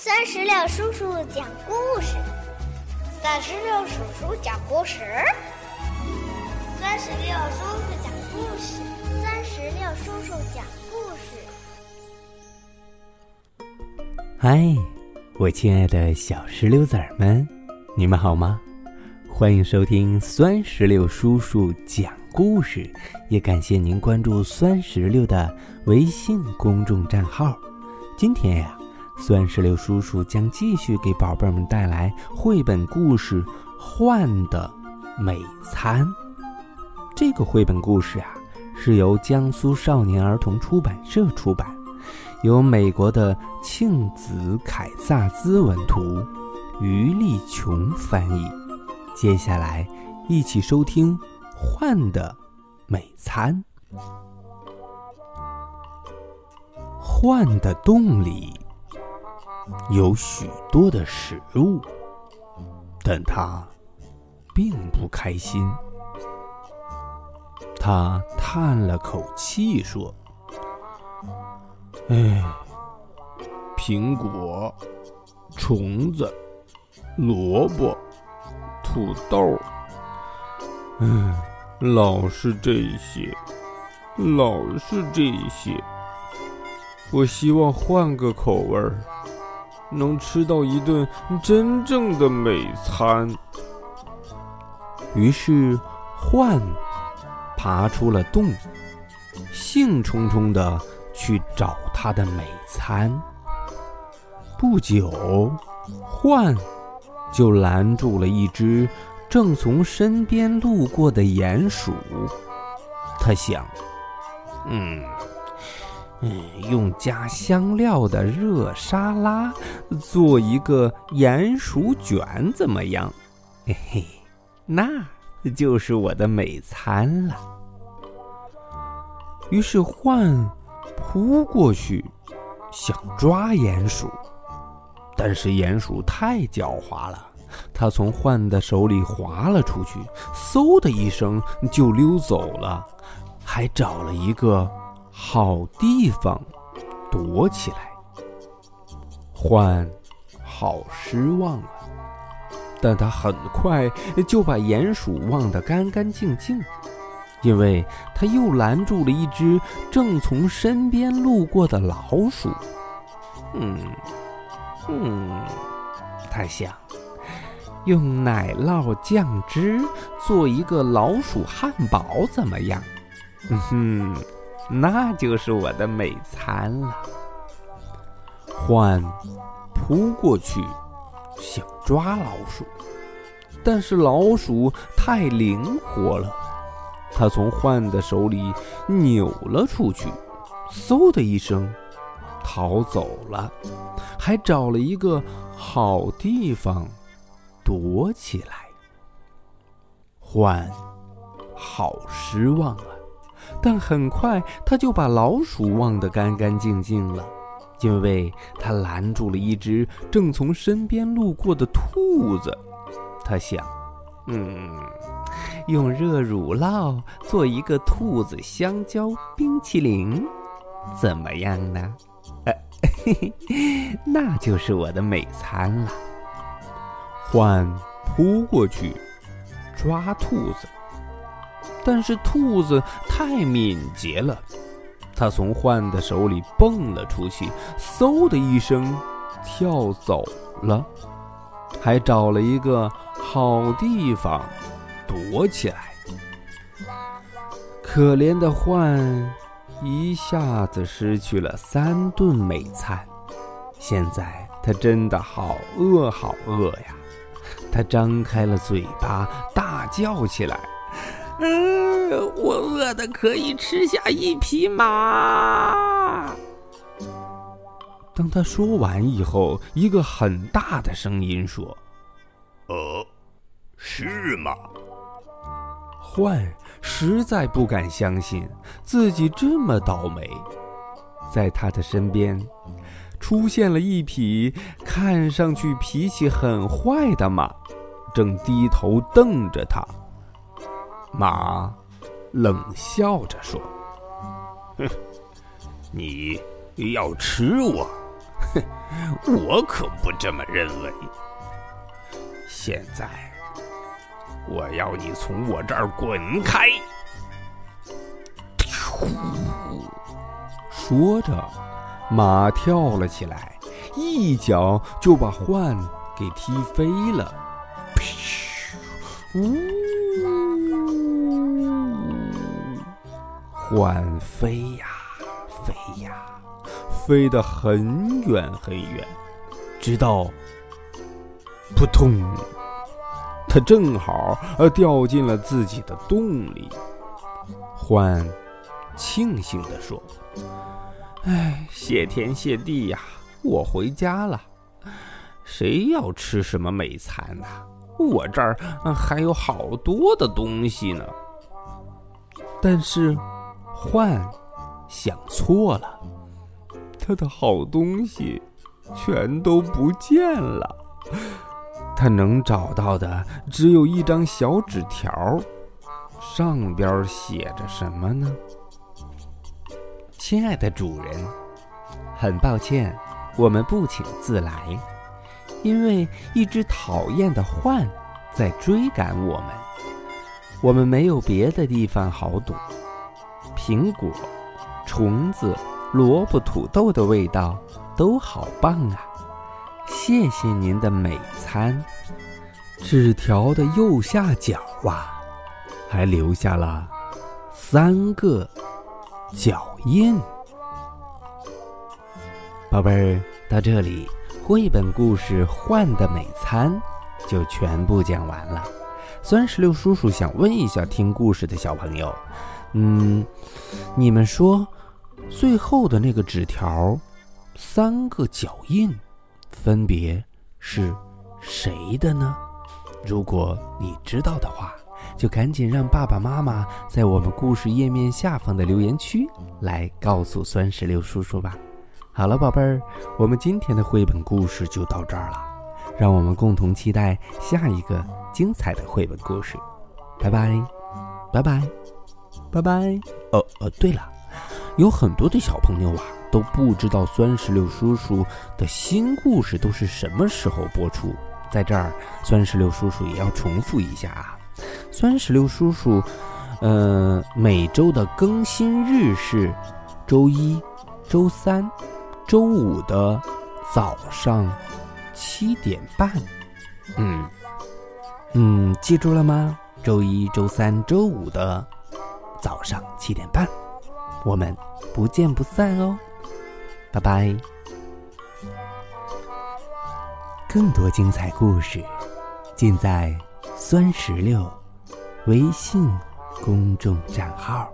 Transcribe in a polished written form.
三十六叔叔讲故事，三十六叔叔讲故事，三十六叔叔讲故事，三十六叔叔讲故事。嗨，我亲爱的小石榴籽们，你们好吗？欢迎收听酸石榴叔叔讲故事，也感谢您关注酸石榴的微信公众账号。今天呀，酸石榴叔叔将继续给宝贝们带来绘本故事《獾的美餐》。这个绘本故事啊，是由江苏少年儿童出版社出版，由美国的庆子凯撒兹文图，于立琼翻译。接下来，一起收听《獾的美餐》。獾的洞里有许多的食物，但他并不开心。他叹了口气说：“哎，苹果、虫子、萝卜、土豆，老是这些，老是这些。我希望换个口味儿，能吃到一顿真正的美餐。”于是，獾爬出了洞，兴冲冲地去找他的美餐。不久，獾就拦住了一只正从身边路过的鼹鼠。他想，用加香料的热沙拉做一个鼹鼠卷怎么样？嘿嘿，那就是我的美餐了。于是獾扑过去想抓鼹鼠，但是鼹鼠太狡猾了，它从獾的手里滑了出去，嗖的一声就溜走了，还找了一个好地方躲起来。獾好失望啊，但他很快就把鼹鼠忘得干干净净，因为他又拦住了一只正从身边路过的老鼠。他想用奶酪酱汁做一个老鼠汉堡怎么样？那就是我的美餐了。獾扑过去想抓老鼠，但是老鼠太灵活了，它从獾的手里扭了出去，嗖的一声逃走了，还找了一个好地方躲起来。獾好失望啊，但很快他就把老鼠忘得干干净净了，因为他拦住了一只正从身边路过的兔子。他想，用热乳酪做一个兔子香蕉冰淇淋怎么样呢？那就是我的美餐了。獾扑过去抓兔子，但是兔子太敏捷了，它从獾的手里蹦了出去，嗖的一声跳走了，还找了一个好地方躲起来。可怜的獾一下子失去了3顿美餐，现在他真的好饿好饿呀，他张开了嘴巴大叫起来：“我饿得可以吃下一匹马。”当他说完以后，一个很大的声音说：“是吗？”獾实在不敢相信自己这么倒霉，在他的身边出现了一匹看上去脾气很坏的马，正低头瞪着他。马冷笑着说：“哼，你要吃我，哼，我可不这么认为。现在，我要你从我这儿滚开！说着，马跳了起来，一脚就把獾给踢飞了。獾飞呀飞呀，飞得很远很远，直到扑通，它正好掉进了自己的洞里。獾庆幸地说：“哎，谢天谢地呀，我回家了。谁要吃什么美餐呢？我这儿还有好多的东西呢。”但是獾想错了，他的好东西全都不见了。他能找到的只有一张小纸条，上边写着什么呢？亲爱的主人，很抱歉，我们不请自来，因为一只讨厌的獾在追赶我们。我们没有别的地方好躲，苹果、虫子、萝卜、土豆的味道都好棒啊！谢谢您的美餐。纸条的右下角啊，还留下了3个脚印。宝贝儿，到这里，绘本故事《獾的美餐》就全部讲完了。酸石榴叔叔想问一下听故事的小朋友，你们说最后的那个纸条3个脚印分别是谁的呢？如果你知道的话，就赶紧让爸爸妈妈在我们故事页面下方的留言区来告诉酸石榴叔叔吧。好了，宝贝儿，我们今天的绘本故事就到这儿了，让我们共同期待下一个精彩的绘本故事。拜拜，拜拜，拜拜。对了，有很多的小朋友啊都不知道酸石榴叔叔的新故事都是什么时候播出，在这儿酸石榴叔叔也要重复一下啊。酸石榴叔叔每周的更新日是周1、周3、周5的早上7:30。记住了吗？周1、周3、周5的早上7:30，我们不见不散哦。拜拜。更多精彩故事尽在酸石榴微信公众账号。